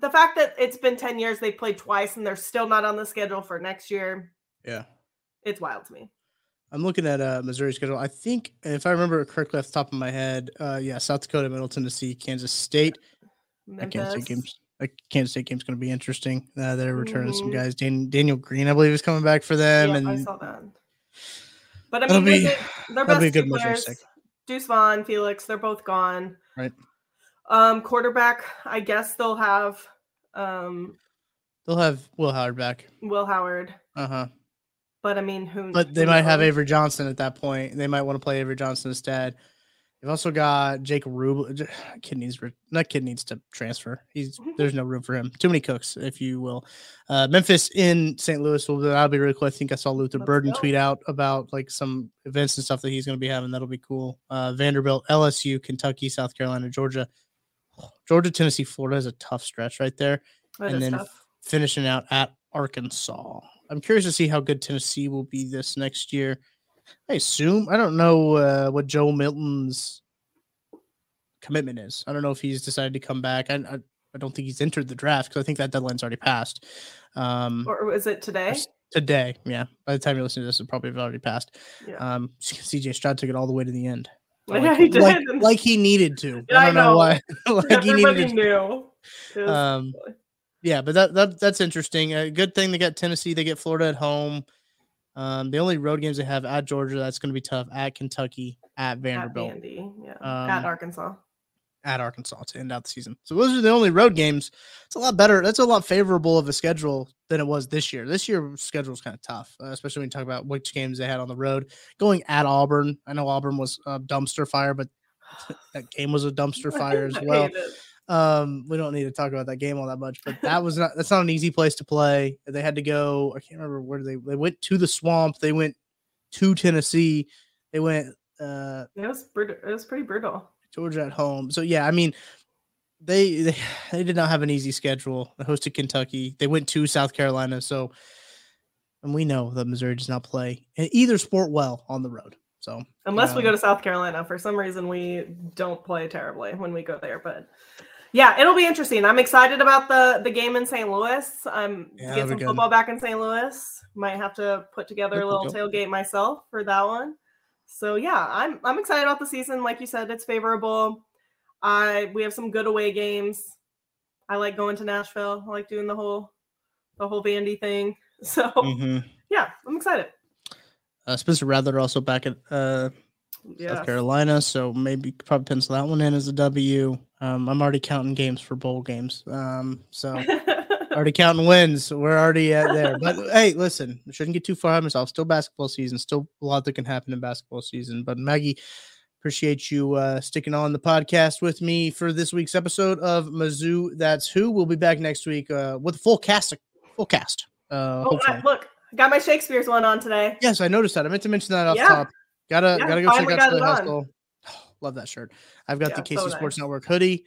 the fact that it's been 10 years, they played twice, and they're still not on the schedule for next year. Yeah. It's wild to me. I'm looking at Missouri's schedule. I think, if I remember correctly off the top of my head, South Dakota, Middle Tennessee, Kansas State. Kansas State game's going to be interesting. They're returning some guys. Daniel Green, I believe, is coming back for them. Yeah, and I saw that. But I mean, they're best players. Deuce Vaughn, Felix, they're both gone. Right. Quarterback, I guess they'll have. They'll have Will Howard back. Will Howard. But I mean, who? But they might have Avery Johnson at that point. They might want to play Avery Johnson instead. They've also got Jake Rubel. Kid needs to transfer. There's no room for him. Too many cooks, if you will. Memphis in St. Louis. That'll be really cool. I think I saw Luther Burden tweet out about like some events and stuff that he's going to be having. That'll be cool. Vanderbilt, LSU, Kentucky, South Carolina, Georgia. Georgia, Tennessee, Florida is a tough stretch right there. That is tough. Finishing out at Arkansas. I'm curious to see how good Tennessee will be this next year. I assume. I don't know what Joe Milton's commitment is. I don't know if he's decided to come back. I don't think he's entered the draft, because I think that deadline's already passed. Or is it today? Today, yeah. By the time you listen to this, it probably have already passed. Yeah. CJ Stroud took it all the way to the end. Like he needed to. Yeah, I don't know why. Everybody knew. Yeah, but that's interesting. A good thing they got Tennessee. They get Florida at home. The only road games they have at Georgia, that's going to be tough. At Kentucky, at Vanderbilt, at Arkansas. At Arkansas to end out the season. So those are the only road games. It's a lot better. That's a lot favorable of a schedule than it was this year. This year's schedule is kind of tough, especially when you talk about which games they had on the road. Going at Auburn, I know Auburn was a dumpster fire, but that game was a dumpster fire as well. We don't need to talk about that game all that much, but that's not an easy place to play. They had to go, I can't remember where they went to the swamp. They went to Tennessee. They went, it was pretty brutal. Georgia at home. So yeah, I mean, they did not have an easy schedule. They hosted Kentucky. They went to South Carolina. So, and we know that Missouri does not play in either sport well on the road. So unless we go to South Carolina, for some reason, we don't play terribly when we go there, but yeah, it'll be interesting. I'm excited about the game in St. Louis. Get some football back in St. Louis. Might have to put together a little tailgate myself for that one. So yeah, I'm excited about the season. Like you said, it's favorable. We have some good away games. I like going to Nashville. I like doing the whole Vandy thing. So yeah, I'm excited. Spencer Rattler also back at yeah. South Carolina, so maybe probably pencil that one in as a W. I'm already counting games for bowl games. So already counting wins. We're already at there. But hey, listen, I shouldn't get too far ahead of myself. Still basketball season. Still a lot that can happen in basketball season. But Maggie, appreciate you sticking on the podcast with me for this week's episode of Mizzou That's Who. We'll be back next week with a full cast. Look, I got my Shakespeare's one on today. Yes, I noticed that. I meant to mention that off top. Gotta go check out the hustle. Oh, love that shirt. I've got the KC Sports Network hoodie.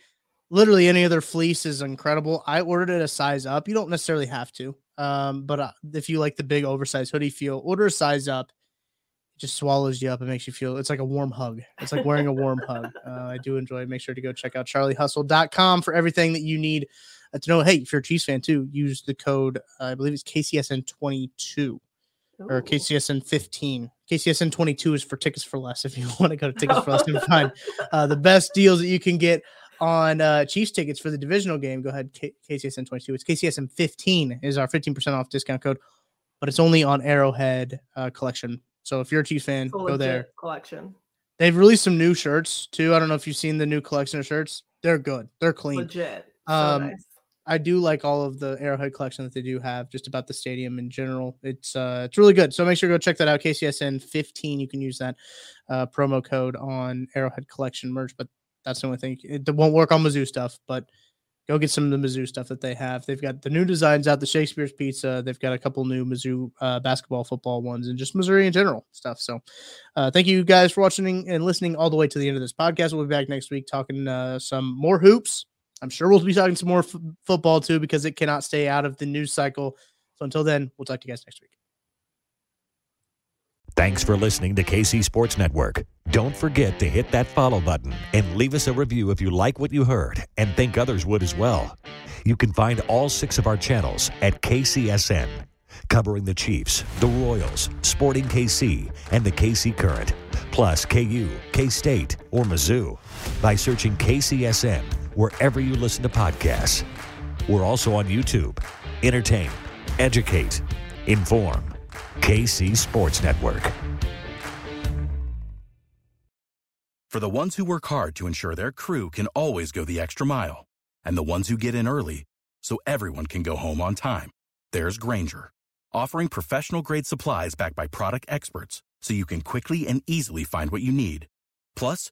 Literally any other fleece is incredible. I ordered it a size up. You don't necessarily have to, but if you like the big oversized hoodie feel, order a size up. Just swallows you up and makes you feel it's like a warm hug. It's like wearing a warm hug. I do enjoy it. Make sure to go check out charliehustle.com for everything that you need to know. Hey, if you're a Chiefs fan too, use the code, I believe it's KCSN22 or KCSN15. KCSN22 is for tickets for less. If you want to go to tickets for less and find the best deals that you can get on Chiefs tickets for the divisional game, go ahead. KCSN22. It's KCSN15 is our 15% off discount code, but it's only on Arrowhead collection. So if you're a Chiefs fan, go there. Collection. They've released some new shirts too. I don't know if you've seen the new collection of shirts. They're good. They're clean. Legit. So nice. I do like all of the Arrowhead collection that they do have just about the stadium in general. It's really good. So make sure to go check that out. KCSN 15. You can use that promo code on Arrowhead collection merch, but that's the only thing. It won't work on Mizzou stuff, but go get some of the Mizzou stuff that they have. They've got the new designs out, the Shakespeare's Pizza. They've got a couple new Mizzou basketball, football ones, and just Missouri in general stuff. So thank you guys for watching and listening all the way to the end of this podcast. We'll be back next week talking some more hoops. I'm sure we'll be talking some more football too, because it cannot stay out of the news cycle. So until then, we'll talk to you guys next week. Thanks for listening to KC Sports Network. Don't forget to hit that follow button and leave us a review if you like what you heard and think others would as well. You can find all 6 of our channels at KCSN, covering the Chiefs, the Royals, Sporting KC, and the KC Current, plus KU, K-State, or Mizzou by searching KCSN wherever you listen to podcasts. We're also on YouTube. Entertain, educate, inform. KC Sports Network. For the ones who work hard to ensure their crew can always go the extra mile, and the ones who get in early so everyone can go home on time, there's Grainger, offering professional-grade supplies backed by product experts so you can quickly and easily find what you need. Plus,